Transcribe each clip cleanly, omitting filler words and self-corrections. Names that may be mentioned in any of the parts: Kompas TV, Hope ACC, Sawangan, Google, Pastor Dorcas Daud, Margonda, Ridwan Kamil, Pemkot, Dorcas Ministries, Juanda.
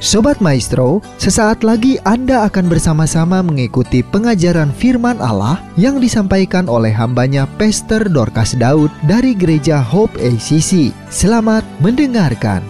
Sobat Maestro, sesaat lagi Anda akan bersama-sama mengikuti pengajaran firman Allah yang disampaikan oleh hambanya Pastor Dorcas Daud dari gereja Hope ACC. Selamat mendengarkan.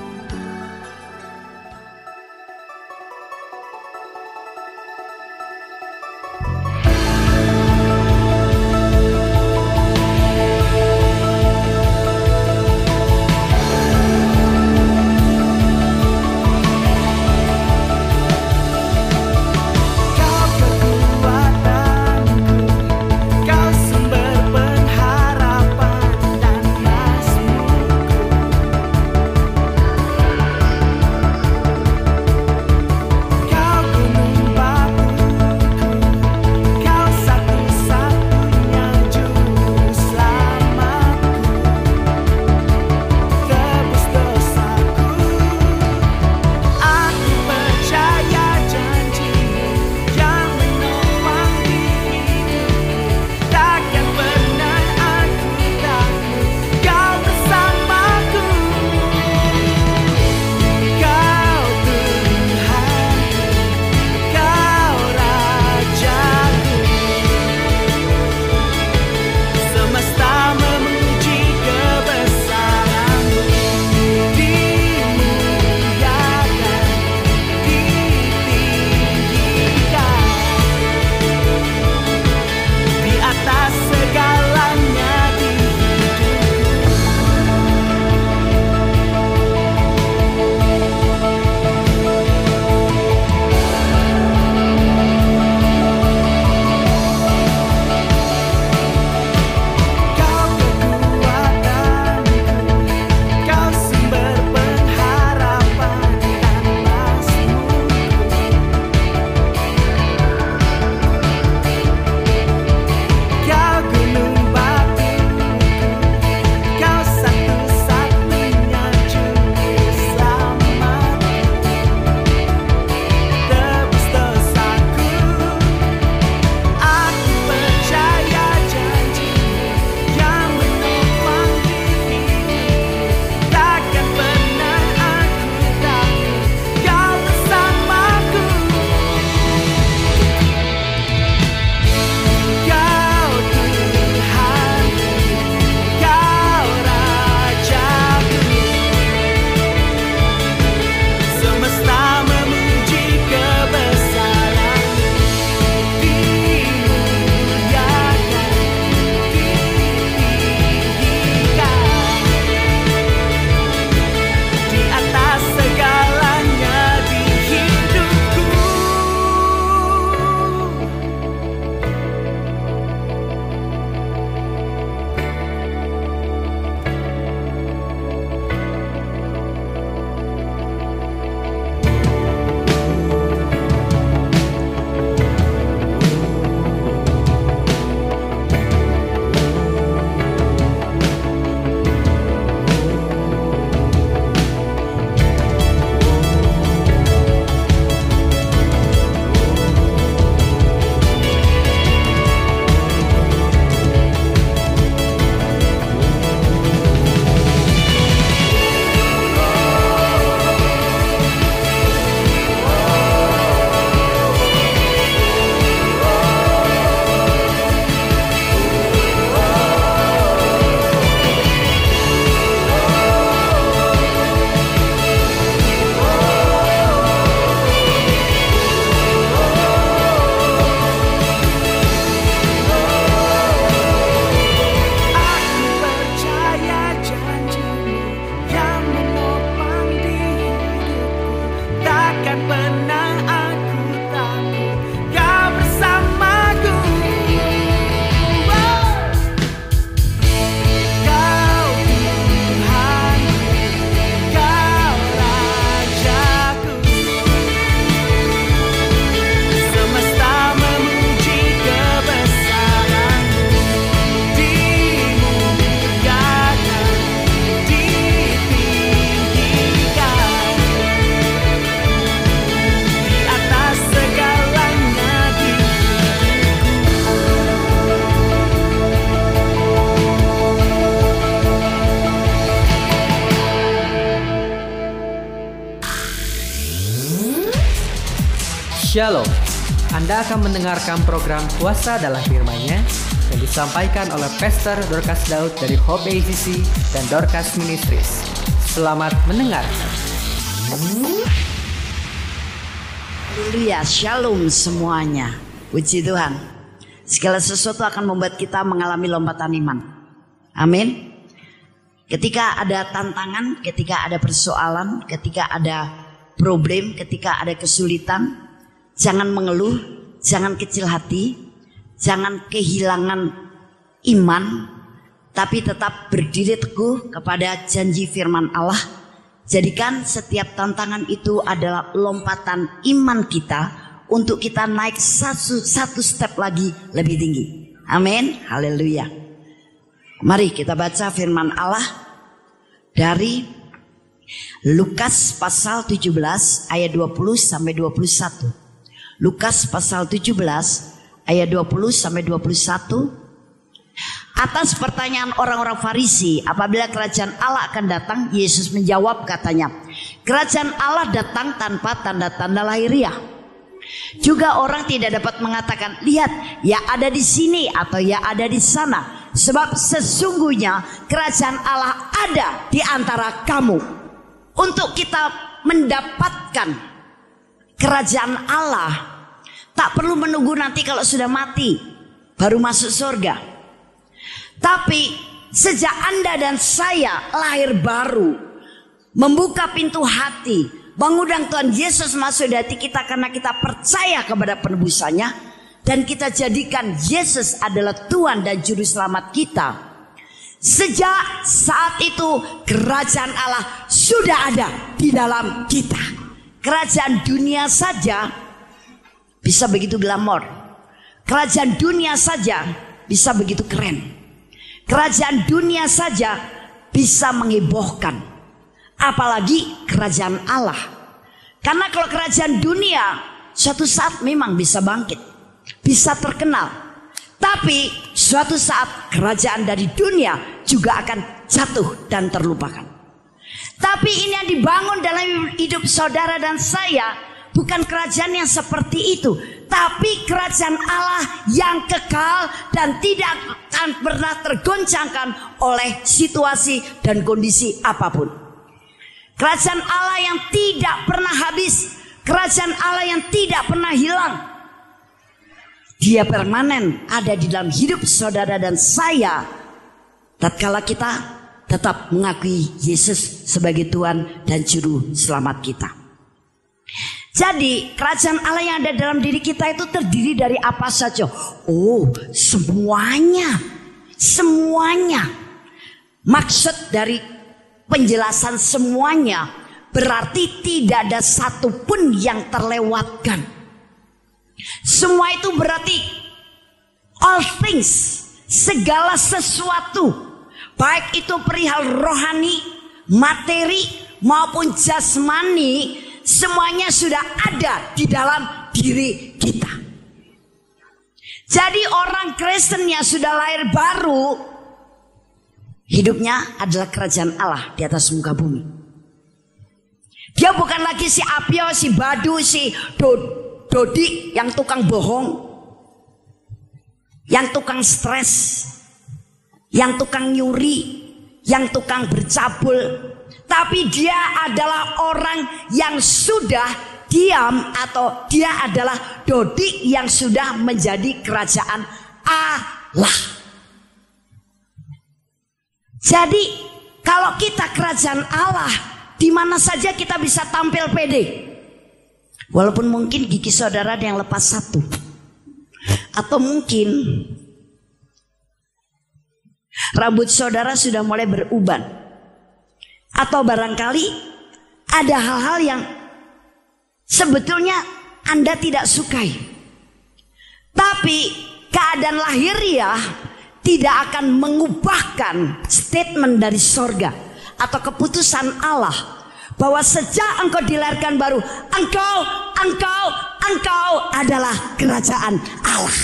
Shalom. Anda akan mendengarkan program Puasa dalam Firman-Nya yang disampaikan oleh Pastor Dorcas Daud dari Hope ACC dan Dorcas Ministries. Selamat mendengarkan. Haleluya, Shalom semuanya. Puji Tuhan. Segala sesuatu akan membuat kita mengalami lompatan iman. Amin. Ketika ada tantangan, ketika ada persoalan, ketika ada problem, ketika ada kesulitan, jangan mengeluh, jangan kecil hati, jangan kehilangan iman, tapi tetap berdiri teguh kepada janji firman Allah. Jadikan setiap tantangan itu adalah lompatan iman kita untuk kita naik satu step lagi lebih tinggi. Amin, haleluya. Mari kita baca firman Allah dari Lukas pasal 17 ayat 20 sampai 21. Lukas pasal 17 ayat 20 sampai 21. Atas pertanyaan orang-orang Farisi, apabila kerajaan Allah akan datang, Yesus menjawab katanya, kerajaan Allah datang tanpa tanda-tanda lahiriah. Juga orang tidak dapat mengatakan, lihat, ya ada di sini atau ya ada di sana, sebab sesungguhnya kerajaan Allah ada di antara kamu. Untuk kita mendapatkan kerajaan Allah, tak perlu menunggu nanti kalau sudah mati baru masuk surga. Tapi sejak Anda dan saya lahir baru, membuka pintu hati, mengundang Tuhan Yesus masuk di hati kita karena kita percaya kepada penebusannya, dan kita jadikan Yesus adalah Tuhan dan Juru Selamat kita, sejak saat itu kerajaan Allah sudah ada di dalam kita. Kerajaan dunia saja bisa begitu glamor. Kerajaan dunia saja bisa begitu keren. Kerajaan dunia saja bisa menghebohkan. Apalagi kerajaan Allah. Karena kalau kerajaan dunia suatu saat memang bisa bangkit, bisa terkenal. Tapi suatu saat kerajaan dari dunia juga akan jatuh dan terlupakan. Tapi ini yang dibangun dalam hidup saudara dan saya bukan kerajaan yang seperti itu, tapi kerajaan Allah yang kekal dan tidak akan pernah tergoncangkan oleh situasi dan kondisi apapun. Kerajaan Allah yang tidak pernah habis, kerajaan Allah yang tidak pernah hilang. Dia permanen ada di dalam hidup saudara dan saya tatkala kita tetap mengakui Yesus sebagai Tuhan dan Juru Selamat kita. Jadi kerajaan Allah yang ada dalam diri kita itu terdiri dari apa saja? Oh, semuanya. Maksud dari penjelasan semuanya berarti tidak ada satupun yang terlewatkan. Semua itu berarti all things, segala sesuatu. Baik itu perihal rohani, materi, maupun jasmani, semuanya sudah ada di dalam diri kita. Jadi orang Kristen yang sudah lahir baru, hidupnya adalah kerajaan Allah di atas muka bumi. Dia bukan lagi si Apio, si Badu, si Dodi yang tukang bohong, yang tukang stres, yang tukang nyuri, yang tukang bercabul. Tapi dia adalah orang yang sudah diam, atau dia adalah Dodi yang sudah menjadi kerajaan Allah. Jadi kalau kita kerajaan Allah, di mana saja kita bisa tampil pede. Walaupun mungkin gigi saudara ada yang lepas satu, atau mungkin rambut saudara sudah mulai beruban, atau barangkali ada hal-hal yang sebetulnya Anda tidak sukai. Tapi keadaan lahiriah tidak akan mengubahkan statement dari sorga atau keputusan Allah bahwa sejak engkau dilahirkan baru, engkau adalah kerajaan Allah.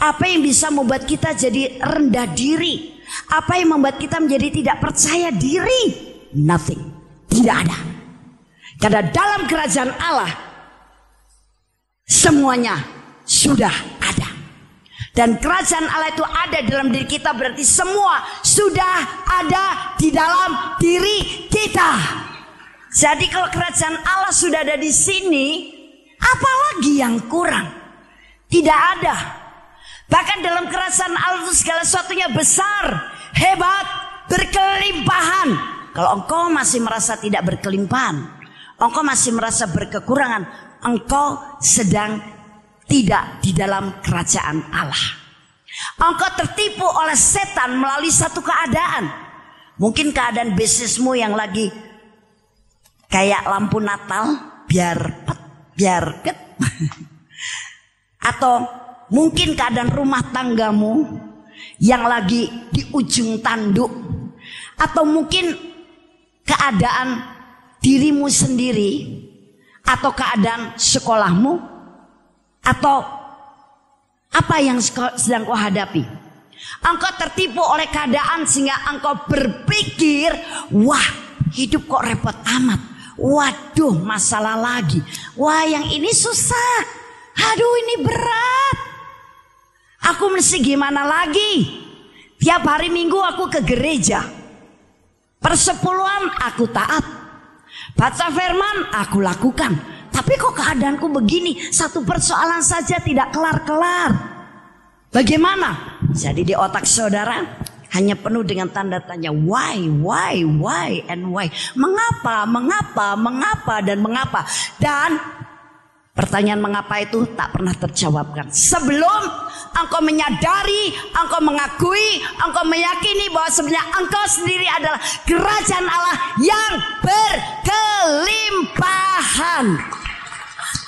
Apa yang bisa membuat kita jadi rendah diri? Apa yang membuat kita menjadi tidak percaya diri? Nothing. Tidak ada. Karena dalam kerajaan Allah, semuanya sudah ada. Dan kerajaan Allah itu ada dalam diri kita, berarti semua sudah ada di dalam diri kita. Jadi kalau kerajaan Allah sudah ada di sini, apalagi yang kurang? Tidak ada. Bahkan dalam kerajaan Allah itu segala sesuatunya besar, hebat, berkelimpahan. Kalau engkau masih merasa tidak berkelimpahan, engkau masih merasa berkekurangan, engkau sedang tidak di dalam kerajaan Allah. Engkau tertipu oleh setan melalui satu keadaan. Mungkin keadaan bisnismu yang lagi kayak lampu Natal, biar pet. Atau mungkin keadaan rumah tanggamu yang lagi di ujung tanduk. Atau mungkin keadaan dirimu sendiri, atau keadaan sekolahmu, atau apa yang sedang kau hadapi. Engkau tertipu oleh keadaan sehingga engkau berpikir, wah hidup kok repot amat, waduh masalah lagi, wah yang ini susah, aduh ini berat, aku mesti gimana lagi. Tiap hari Minggu aku ke gereja, persepuluhan aku taat, baca firman aku lakukan, tapi kok keadaanku begini, satu persoalan saja tidak kelar-kelar. Bagaimana? Jadi di otak saudara hanya penuh dengan tanda tanya, why and why. Mengapa dan mengapa. Dan pertanyaan mengapa itu tak pernah terjawabkan. Sebelum engkau menyadari, engkau mengakui, engkau meyakini bahwa sebenarnya engkau sendiri adalah kerajaan Allah yang berkelimpahan.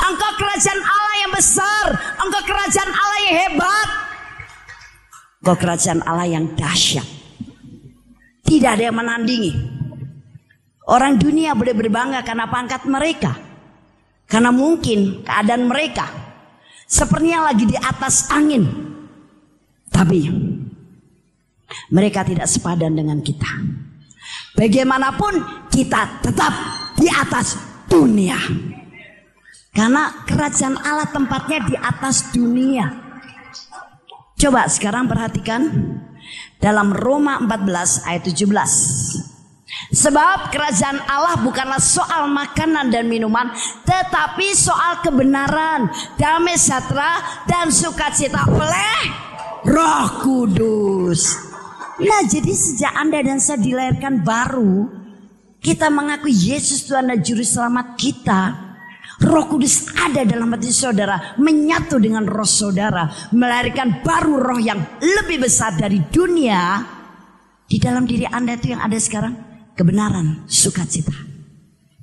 Engkau kerajaan Allah yang besar, engkau kerajaan Allah yang hebat, engkau kerajaan Allah yang dahsyat. Tidak ada yang menandingi. Orang dunia boleh berbangga karena pangkat mereka, karena mungkin keadaan mereka sepertinya lagi di atas angin. Tapi mereka tidak sepadan dengan kita. Bagaimanapun kita tetap di atas dunia, karena kerajaan Allah tempatnya di atas dunia. Coba sekarang perhatikan dalam Roma 14 ayat 17. Sebab kerajaan Allah bukanlah soal makanan dan minuman, tetapi soal kebenaran, damai sejahtera, dan sukacita oleh Roh Kudus. Nah jadi sejak Anda dan saya dilahirkan baru, kita mengakui Yesus Tuhan dan Juru Selamat kita, Roh Kudus ada dalam hati saudara, menyatu dengan roh saudara, melahirkan baru roh yang lebih besar dari dunia. Di dalam diri Anda itu yang ada sekarang kebenaran, sukacita.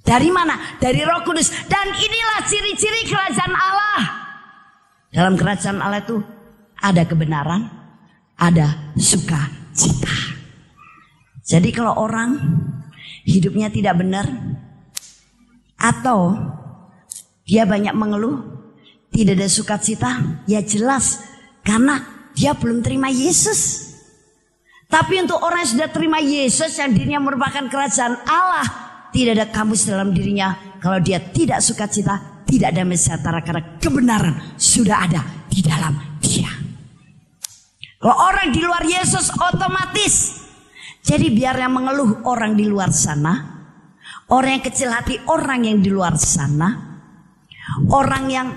Dari mana? Dari Roh Kudus. Dan inilah ciri-ciri kerajaan Allah. Dalam kerajaan Allah itu ada kebenaran, ada sukacita. Jadi kalau orang hidupnya tidak benar, atau dia banyak mengeluh, tidak ada sukacita, ya jelas karena dia belum terima Yesus. Tapi untuk orang yang sudah terima Yesus, yang dirinya merupakan kerajaan Allah, tidak ada kamus dalam dirinya kalau dia tidak sukacita, tidak ada mesatara, karena kebenaran sudah ada di dalam dia. Kalau orang di luar Yesus otomatis. Jadi biar yang mengeluh orang di luar sana, orang yang kecil hati orang yang di luar sana, orang yang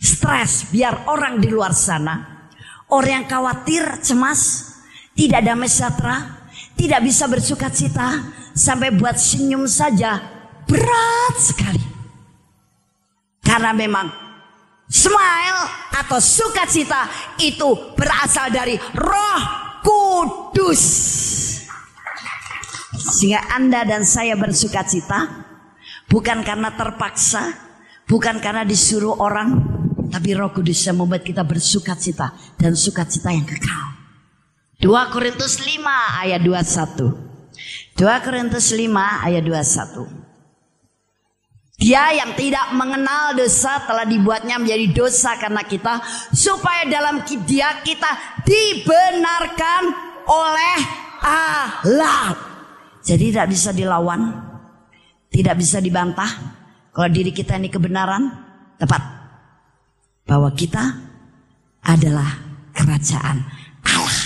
stres biar orang di luar sana, orang yang khawatir, cemas, tidak damai sejahtera, tidak bisa bersukacita, sampai buat senyum saja berat sekali. Karena memang smile atau sukacita itu berasal dari Roh Kudus. Sehingga Anda dan saya bersukacita bukan karena terpaksa, bukan karena disuruh orang, tapi Roh Kudus yang membuat kita bersukacita, dan sukacita yang kekal. 2 Korintus 5 ayat 21. 2 Korintus 5 ayat 21. Dia yang tidak mengenal dosa telah dibuatnya menjadi dosa karena kita, supaya dalam Dia kita dibenarkan oleh Allah. Jadi tidak bisa dilawan, tidak bisa dibantah. Kalau diri kita ini kebenaran, tepat. bahwa kita adalah kerajaan Allah.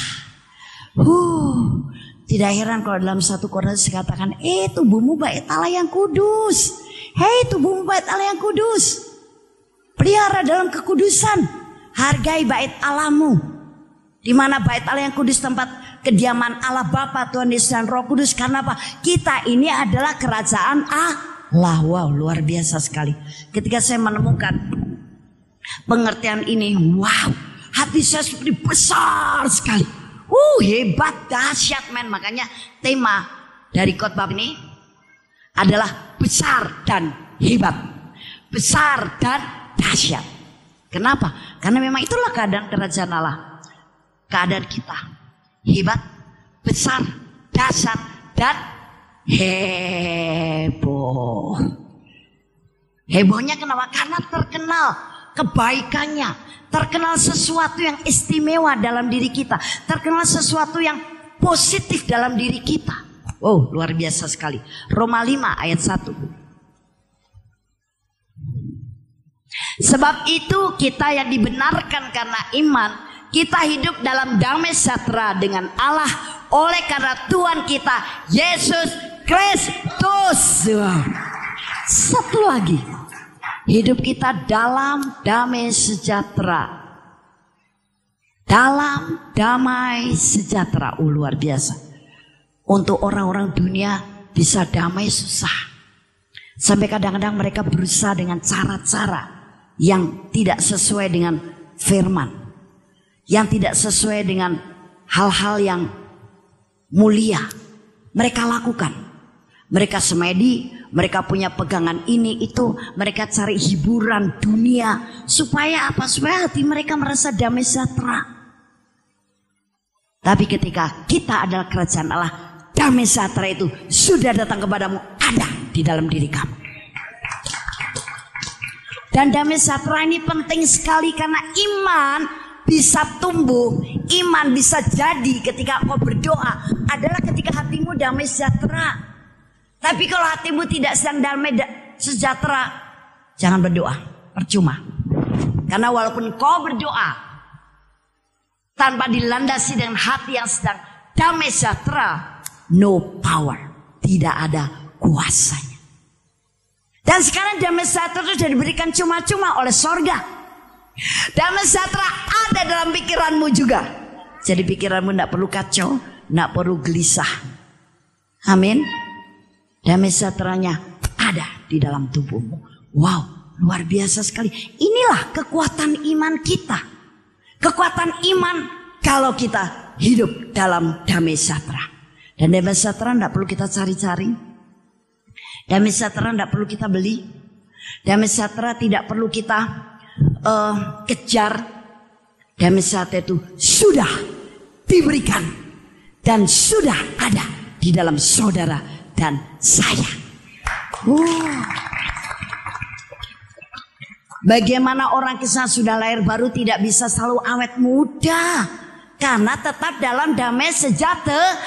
Tidak heran kalau dalam 1 Korintus dikatakan, tubuhmu bait Allah yang kudus. Tubuhmu bait Allah yang kudus. Pelihara dalam kekudusan. Hargai bait Allahmu. Di mana bait Allah yang kudus tempat kediaman Allah Bapa, Tuhan Yesus dan Roh Kudus. Karena apa? Kita ini adalah kerajaan Allah. Wow, luar biasa sekali. Ketika saya menemukan pengertian ini, wow, hati saya seperti besar sekali. Hebat, dahsyat, men. Makanya tema dari khotbah ini adalah besar dan hebat. Besar dan dahsyat. Kenapa? Karena memang itulah keadaan kerajaan Allah. Keadaan kita hebat, besar, dahsyat, dan heboh. Hebohnya kenapa? Karena terkenal kebaikannya, terkenal sesuatu yang istimewa dalam diri kita, terkenal sesuatu yang positif dalam diri kita. Wow, luar biasa sekali. Roma 5 ayat 1. Sebab itu kita yang dibenarkan karena iman, kita hidup dalam damai sejahtera dengan Allah oleh karena Tuhan kita Yesus Kristus. Satu lagi. Hidup kita dalam damai sejahtera. Dalam damai sejahtera. Luar biasa. Untuk orang-orang dunia bisa damai susah. Sampai kadang-kadang mereka berusaha dengan cara-cara yang tidak sesuai dengan firman. Yang tidak sesuai dengan hal-hal yang mulia. Mereka lakukan. Mereka semedi. Mereka punya pegangan ini itu, mereka cari hiburan dunia supaya apa? Supaya hati mereka merasa damai sejahtera. Tapi ketika kita adalah kerajaan Allah, damai sejahtera itu sudah datang kepadamu, ada di dalam diri kamu. Dan damai sejahtera ini penting sekali karena iman bisa tumbuh, iman bisa jadi ketika kau berdoa adalah ketika hatimu damai sejahtera. Tapi kalau hatimu tidak sedang damai sejahtera, jangan berdoa, percuma. Karena walaupun kau berdoa tanpa dilandasi dengan hati yang sedang damai sejahtera, no power, tidak ada kuasanya. Dan sekarang damai sejahtera itu sudah diberikan cuma-cuma oleh sorga. Damai sejahtera ada dalam pikiranmu juga. Jadi pikiranmu tidak perlu kacau, tidak perlu gelisah. Amin. Damai sejahteranya ada di dalam tubuhmu. Wow, luar biasa sekali. Inilah kekuatan iman kita. Kekuatan iman kalau kita hidup dalam damai sejahtera. Dan damai sejahtera tidak perlu kita cari-cari. Damai sejahtera tidak perlu kita beli. Damai sejahtera tidak perlu kita kejar. Damai sejahtera itu sudah diberikan dan sudah ada di dalam saudara dan saya. Bagaimana orang kisah sudah lahir baru tidak bisa selalu awet muda karena tetap dalam damai sejahtera.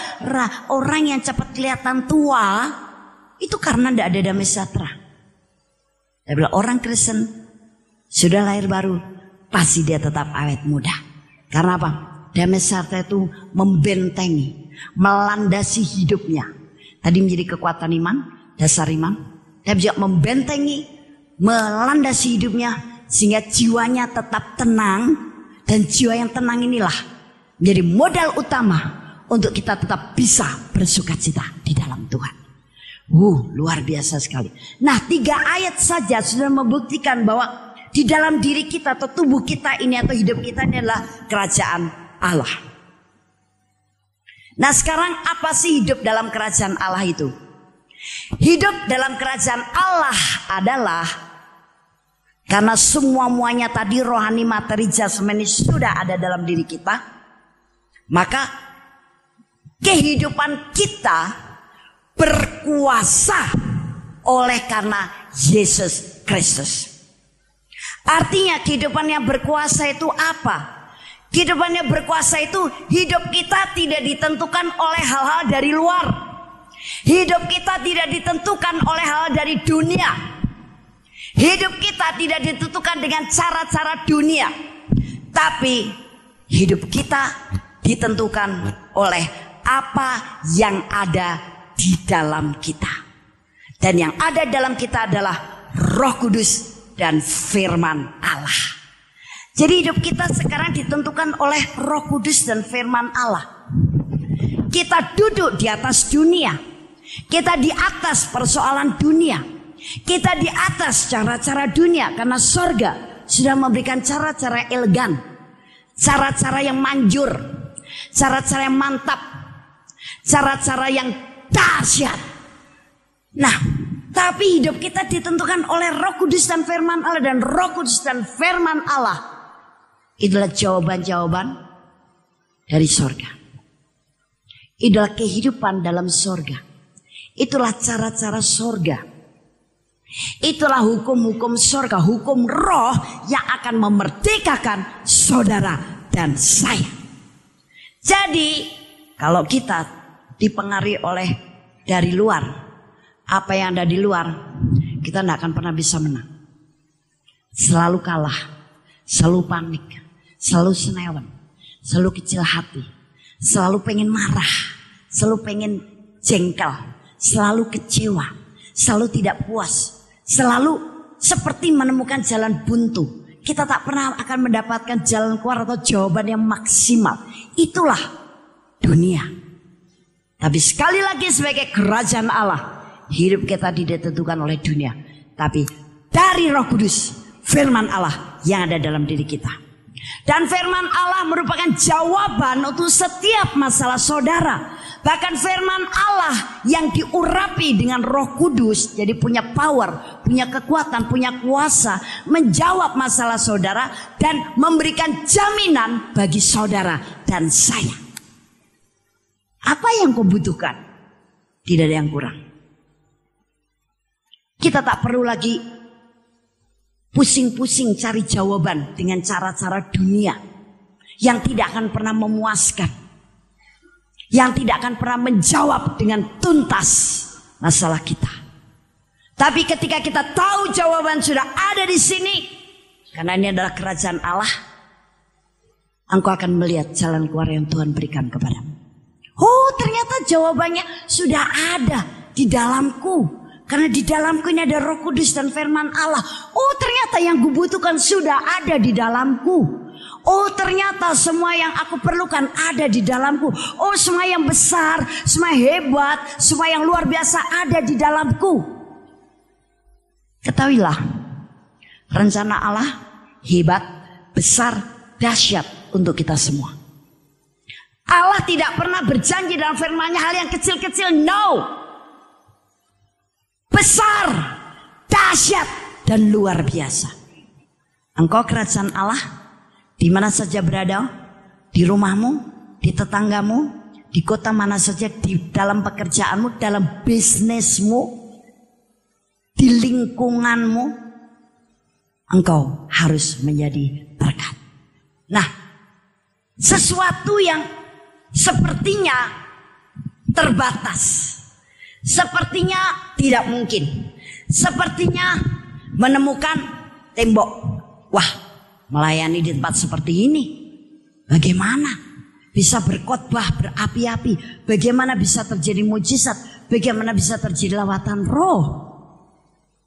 Orang yang cepat kelihatan tua itu karena tidak ada damai sejahtera. Orang Kristen sudah lahir baru pasti dia tetap awet muda. Karena apa? Damai sejahtera itu membentengi, melandasi hidupnya. Tadi menjadi kekuatan iman, dasar iman. Dan juga membentengi, melandasi hidupnya. Sehingga jiwanya tetap tenang. Dan jiwa yang tenang inilah menjadi modal utama untuk kita tetap bisa bersuka cita di dalam Tuhan. Luar biasa sekali. Nah, 3 ayat saja sudah membuktikan bahwa di dalam diri kita atau tubuh kita ini atau hidup kita ini adalah kerajaan Allah. Nah sekarang apa sih hidup dalam kerajaan Allah itu? Hidup dalam kerajaan Allah adalah karena semua-muanya tadi rohani, materi, jasmani sudah ada dalam diri kita. Maka kehidupan kita berkuasa oleh karena Yesus Kristus. Artinya kehidupan yang berkuasa itu apa? Kehidupannya berkuasa itu hidup kita tidak ditentukan oleh hal-hal dari luar. Hidup kita tidak ditentukan oleh hal dari dunia. Hidup kita tidak ditentukan dengan syarat-syarat dunia, tapi hidup kita ditentukan oleh apa yang ada di dalam kita. Dan yang ada dalam kita adalah Roh Kudus dan firman Allah. Jadi hidup kita sekarang ditentukan oleh Roh Kudus dan firman Allah. Kita duduk di atas dunia. Kita di atas persoalan dunia. Kita di atas cara-cara dunia. Karena sorga sudah memberikan cara-cara elegan. Cara-cara yang manjur. Cara-cara yang mantap. Cara-cara yang dahsyat. Nah, tapi hidup kita ditentukan oleh Roh Kudus dan firman Allah. Dan Roh Kudus dan firman Allah itulah jawaban-jawaban dari sorga. Itulah kehidupan dalam sorga. Itulah cara-cara sorga. Itulah hukum-hukum sorga. Hukum roh yang akan memerdekakan saudara dan saya. Jadi kalau kita dipengaruhi oleh dari luar, apa yang ada di luar, kita tidak akan pernah bisa menang. Selalu kalah. Selalu panik. Selalu senewan. Selalu kecil hati. Selalu pengen marah. Selalu pengen jengkel. Selalu kecewa, selalu tidak puas, selalu seperti menemukan jalan buntu. Kita tak pernah akan mendapatkan jalan keluar atau jawaban yang maksimal. Itulah dunia. Tapi sekali lagi sebagai kerajaan Allah, hidup kita tidak ditentukan oleh dunia, tapi dari Roh Kudus, firman Allah yang ada dalam diri kita. Dan firman Allah merupakan jawaban untuk setiap masalah saudara. Bahkan firman Allah yang diurapi dengan Roh Kudus jadi punya power, punya kekuatan, punya kuasa menjawab masalah saudara dan memberikan jaminan bagi saudara dan saya. Apa yang kau butuhkan? Tidak ada yang kurang. Kita tak perlu lagi pusing-pusing cari jawaban dengan cara-cara dunia yang tidak akan pernah memuaskan. Yang tidak akan pernah menjawab dengan tuntas masalah kita. Tapi ketika kita tahu jawaban sudah ada di sini, karena ini adalah kerajaan Allah, engkau akan melihat jalan keluar yang Tuhan berikan kepadamu. Oh, ternyata jawabannya sudah ada di dalamku. Karena di dalamku ini ada Roh Kudus dan firman Allah. Oh, ternyata yang kubutuhkan sudah ada di dalamku. Oh, ternyata semua yang aku perlukan ada di dalamku. Oh, semua yang besar, semua hebat, semua yang luar biasa ada di dalamku. Ketahuilah, rencana Allah hebat, besar, dahsyat untuk kita semua. Allah tidak pernah berjanji dalam firman-Nya hal yang kecil-kecil. No. Besar, dahsyat, dan luar biasa. Engkau kerajaan Allah di mana saja berada, di rumahmu, di tetanggamu, di kota mana saja, di dalam pekerjaanmu, dalam bisnismu, di lingkunganmu, engkau harus menjadi berkat. Nah, sesuatu yang sepertinya terbatas, sepertinya tidak mungkin, sepertinya menemukan tembok. Wah, melayani di tempat seperti ini, bagaimana bisa berkhotbah berapi-api? Bagaimana bisa terjadi mujizat? Bagaimana bisa terjadi lawatan roh?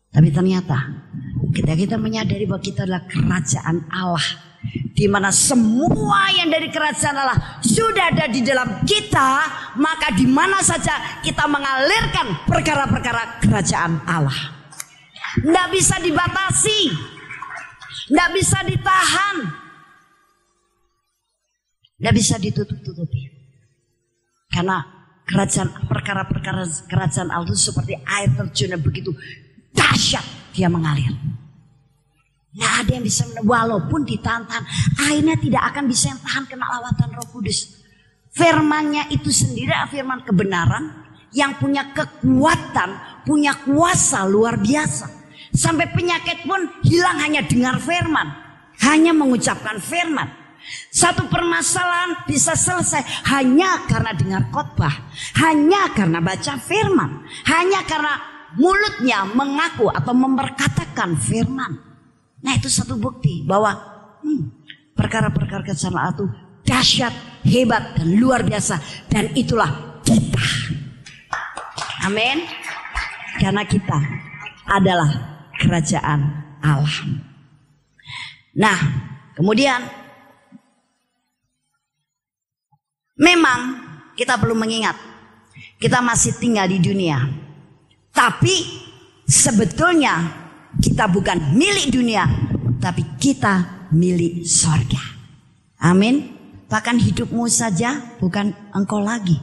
Tapi ternyata ketika kita menyadari bahwa kita adalah kerajaan Allah, di mana semua yang dari kerajaan Allah sudah ada di dalam kita, maka di mana saja kita mengalirkan perkara-perkara kerajaan Allah. Tidak bisa dibatasi. Tidak bisa ditahan. Tidak bisa ditutup-tutupi. Karena kerajaan, perkara-perkara kerajaan Allah itu seperti air terjun yang begitu dahsyat dia mengalir. Nah, ada yang bisa, walaupun ditahan-tahan, airnya tidak akan bisa yang tahan kena lawatan Roh Kudus. Firman-Nya itu sendiri firman kebenaran yang punya kekuatan, punya kuasa luar biasa. Sampai penyakit pun hilang hanya dengar firman. Hanya mengucapkan firman. Satu permasalahan bisa selesai hanya karena dengar khotbah. Hanya karena baca firman. Hanya karena mulutnya mengaku atau memperkatakan firman. Nah itu satu bukti bahwa perkara-perkara kesalahan itu dahsyat, hebat dan luar biasa. Dan itulah kita. Amin. Karena kita adalah kerajaan Allah. Nah kemudian memang kita perlu mengingat kita masih tinggal di dunia. Tapi sebetulnya kita bukan milik dunia, tapi kita milik sorga. Amin. Bahkan hidupmu saja bukan engkau lagi.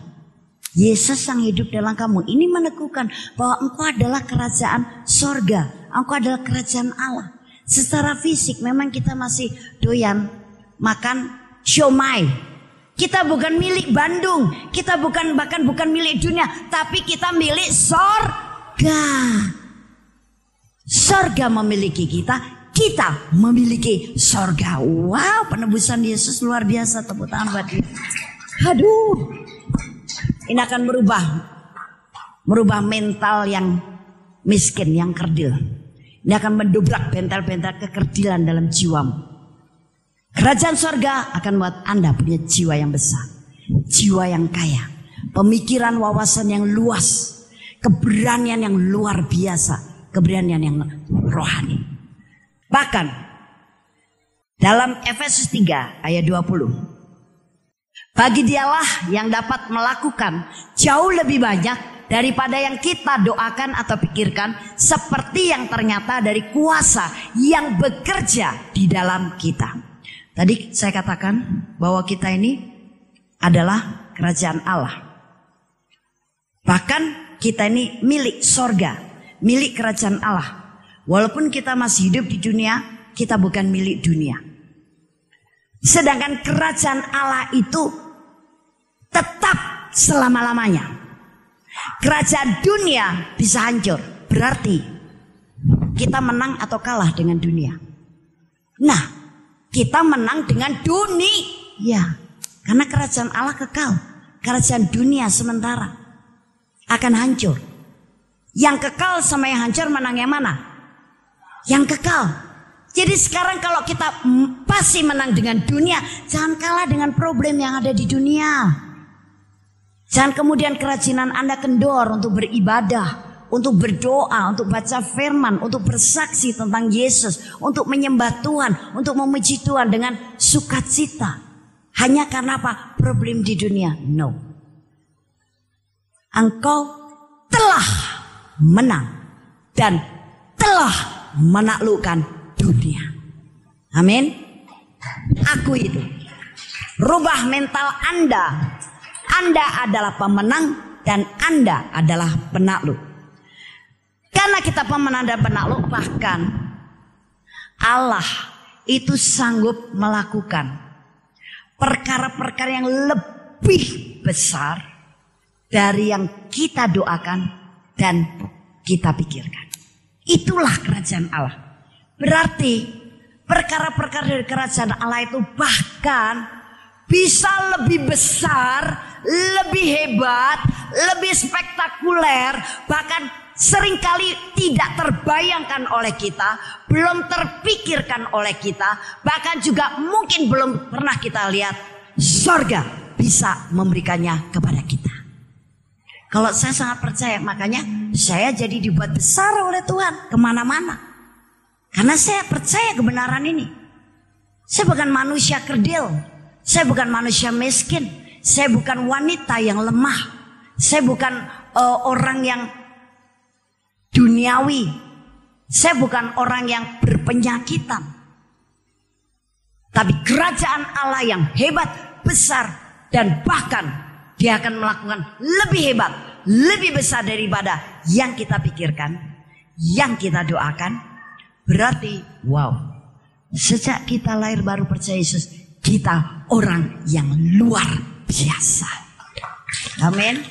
Yesus yang hidup dalam kamu. Ini meneguhkan bahwa engkau adalah kerajaan sorga. Engkau adalah kerajaan Allah. Secara fisik memang kita masih doyan makan siomay. Kita bukan milik Bandung. Kita bukan milik dunia. Tapi kita milik sorga. Sorga memiliki kita, kita memiliki sorga. Wow, penebusan Yesus luar biasa. Tepuk tangan buat dia. Aduh, ini akan merubah mental yang miskin, yang kerdil. Ini akan mendobrak bentar-bentar kekerdilan dalam jiwamu. Kerajaan sorga akan buat Anda punya jiwa yang besar, jiwa yang kaya, pemikiran, wawasan yang luas. Keberanian yang luar biasa. Keberanian yang rohani. Bahkan dalam Efesus 3 ayat 20. Bagi dialah yang dapat melakukan jauh lebih banyak daripada yang kita doakan atau pikirkan. Seperti yang ternyata dari kuasa yang bekerja di dalam kita. Tadi saya katakan bahwa kita ini adalah kerajaan Allah. Bahkan kita ini milik sorga, milik kerajaan Allah. Walaupun kita masih hidup di dunia, kita bukan milik dunia. Sedangkan kerajaan Allah itu tetap selama-lamanya. Kerajaan dunia bisa hancur. Berarti kita menang atau kalah dengan dunia. Nah, kita menang dengan dunia. Ya, karena kerajaan Allah kekal. Kerajaan dunia sementara. Akan hancur. Yang kekal sama yang hancur menang yang mana? Yang kekal. Jadi sekarang kalau kita pasti menang dengan dunia, jangan kalah dengan problem yang ada di dunia. Jangan kemudian kerajinan Anda kendor untuk beribadah, untuk berdoa, untuk baca firman, untuk bersaksi tentang Yesus, untuk menyembah Tuhan, untuk memuji Tuhan dengan sukacita. Hanya karena apa? Problem di dunia. No. Engkau telah menang dan telah menaklukkan dunia. Amin. Aku itu. Rubah mental Anda. Anda adalah pemenang dan Anda adalah penakluk. Karena kita pemenang dan penakluk, bahkan Allah itu sanggup melakukan perkara-perkara yang lebih besar dari yang kita doakan dan kita pikirkan. Itulah kerajaan Allah. Berarti perkara-perkara dari kerajaan Allah itu bahkan bisa lebih besar, lebih hebat, lebih spektakuler. Bahkan seringkali tidak terbayangkan oleh kita. Belum terpikirkan oleh kita. Bahkan juga mungkin belum pernah kita lihat. Sorga bisa memberikannya kepada kita. Kalau saya sangat percaya, makanya saya jadi dibuat besar oleh Tuhan kemana-mana. Karena saya percaya kebenaran ini. Saya bukan manusia kerdil. Saya bukan manusia miskin. Saya bukan wanita yang lemah. Saya bukan orang yang duniawi. Saya bukan orang yang berpenyakitan. Tapi kerajaan Allah yang hebat, besar, dan bahkan Dia akan melakukan lebih hebat, lebih besar daripada yang kita pikirkan, yang kita doakan. Berarti, wow, sejak kita lahir baru percaya Yesus, kita orang yang luar biasa. Amin.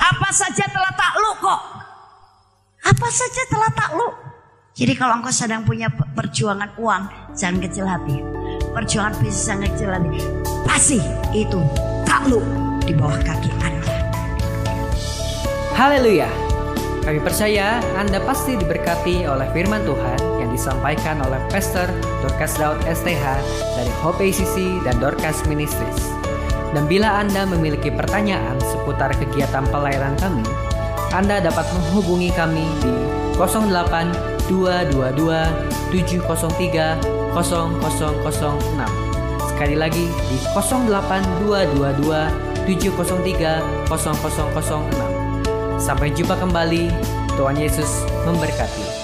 Apa saja telah takluk kok. Apa saja telah takluk. Jadi kalau engkau sedang punya perjuangan uang, jangan kecil hati. Perjuangan bisnis jangan kecil hati. Pasti itu takluk di bawah kaki Anda. Haleluya. Kami percaya Anda pasti diberkati oleh firman Tuhan yang disampaikan oleh Pastor Dorcas Daud STH dari Hope ACC dan Dorcas Ministries. Dan bila Anda memiliki pertanyaan seputar kegiatan pelayanan kami, Anda dapat menghubungi kami di 08 222 703 0006. Sekali lagi di 08 222 703 0006. Sampai jumpa kembali, Tuhan Yesus memberkati.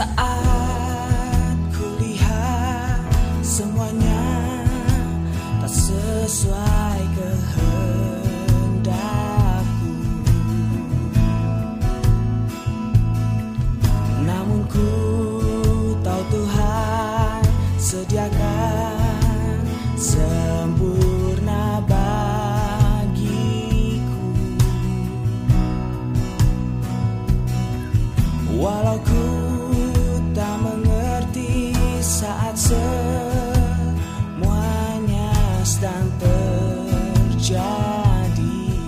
Saat kulihat semuanya tak sesuai kehendakku, namun ku tahu Tuhan sediakan sempurna bagiku. Walau ku semuanya sedang terjadi,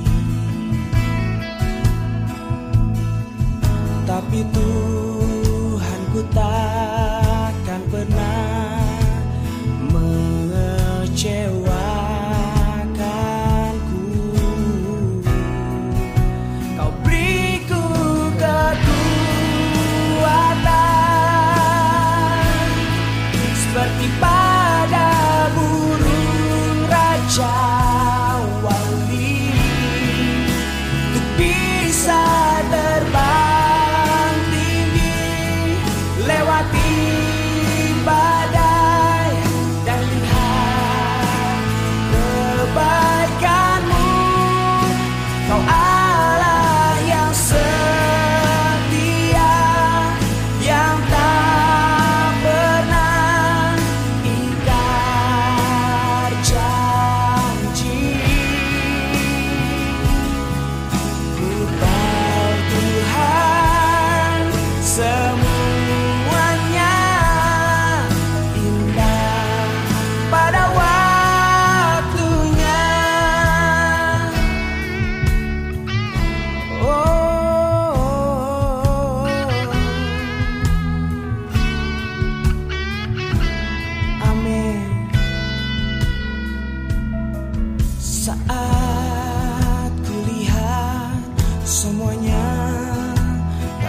tapi Tuhan ku takkan pernah mengecewakanku. Kau beriku kekuatan seperti pada burung raja wauli, untuk bisa terbang tinggi, lewati badai dan lihat kebaikan-Mu. Kau Allah yang setia, yang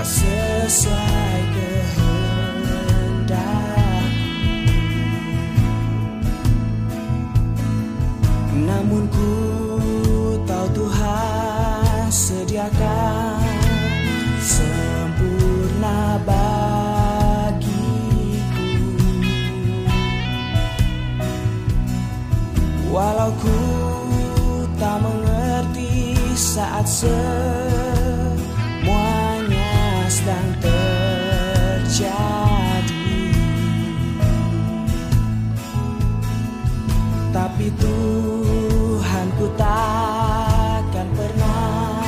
sesuai kehendak, namun ku tahu Tuhan sediakan sempurna bagiku. Walau ku tak mengerti saat sedang terjadi, tapi Tuhan ku takkan pernah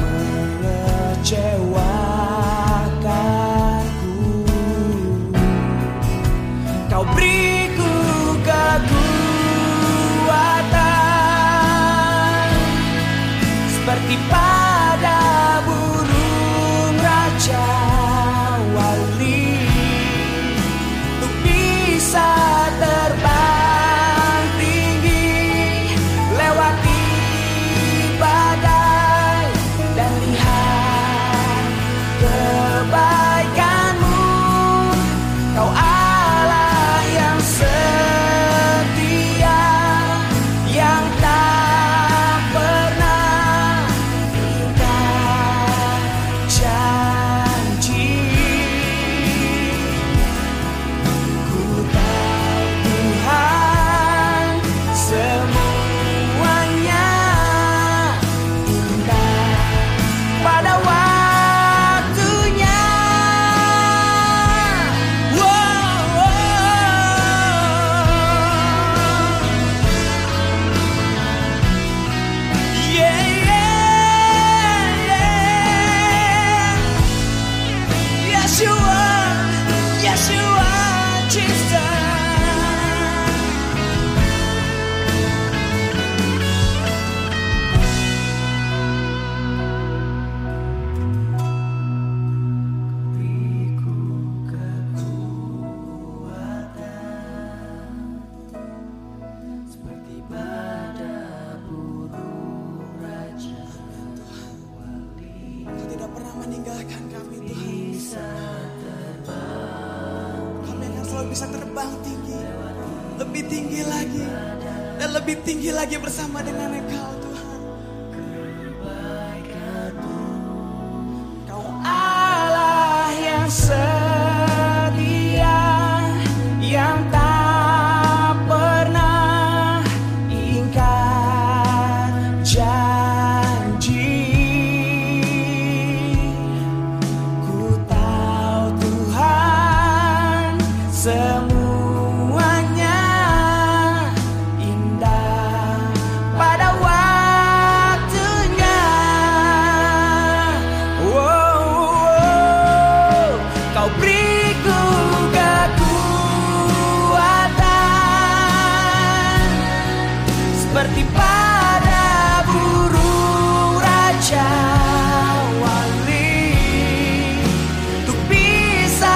mengecewakanku. Kau beriku kekuatan seperti meninggalkan kami Tuhan. Kami akan selalu bisa terbang tinggi, lebih tinggi lagi, dan lebih tinggi lagi bersama dengan Engkau Tuhan. Kau Allah yang setia, yang tak pernah ingkar janji. Ku tahu Tuhan semuanya indah pada waktunya. Oh, Kau beriku kekuatan seperti pada burung raja wali, untuk bisa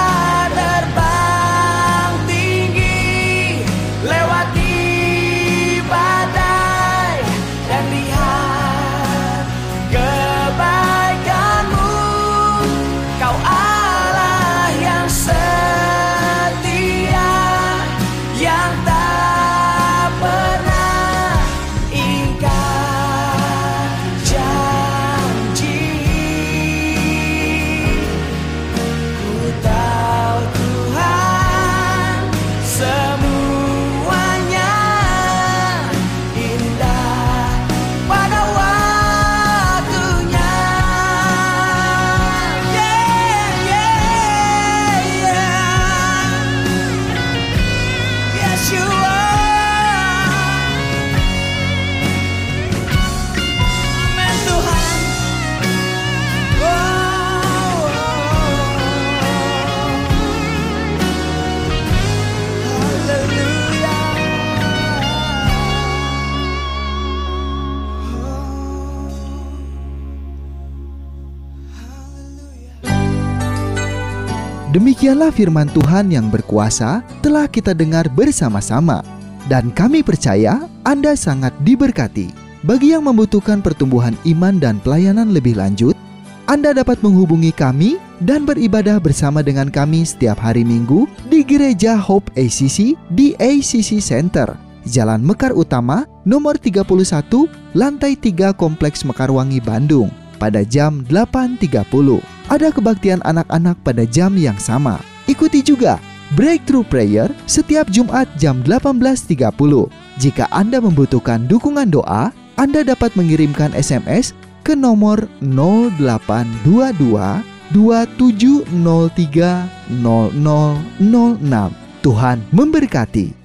terbang tinggi, lewati badai dan lihat kebaikan-Mu. Kau Allah yang setia, yang tak pernah ingkar janji. Ku tahu Tuhan semuanya indah pada waktunya. Yeah, yeah, yeah. Yes, you are. Amin, Tuhan. Haleluya. Haleluya. Demikianlah firman Tuhan yang berkuasa telah kita dengar bersama-sama. Dan kami percaya Anda sangat diberkati. Bagi yang membutuhkan pertumbuhan iman dan pelayanan lebih lanjut, Anda dapat menghubungi kami dan beribadah bersama dengan kami setiap hari Minggu di Gereja Hope ACC di ACC Center, Jalan Mekar Utama, nomor 31, lantai 3 Kompleks Mekarwangi, Bandung, pada jam 8.30. Ada kebaktian anak-anak pada jam yang sama. Ikuti juga Breakthrough Prayer setiap Jumat jam 18.30. Jika Anda membutuhkan dukungan doa, Anda dapat mengirimkan SMS ke nomor 0822 2703 0006. Tuhan memberkati.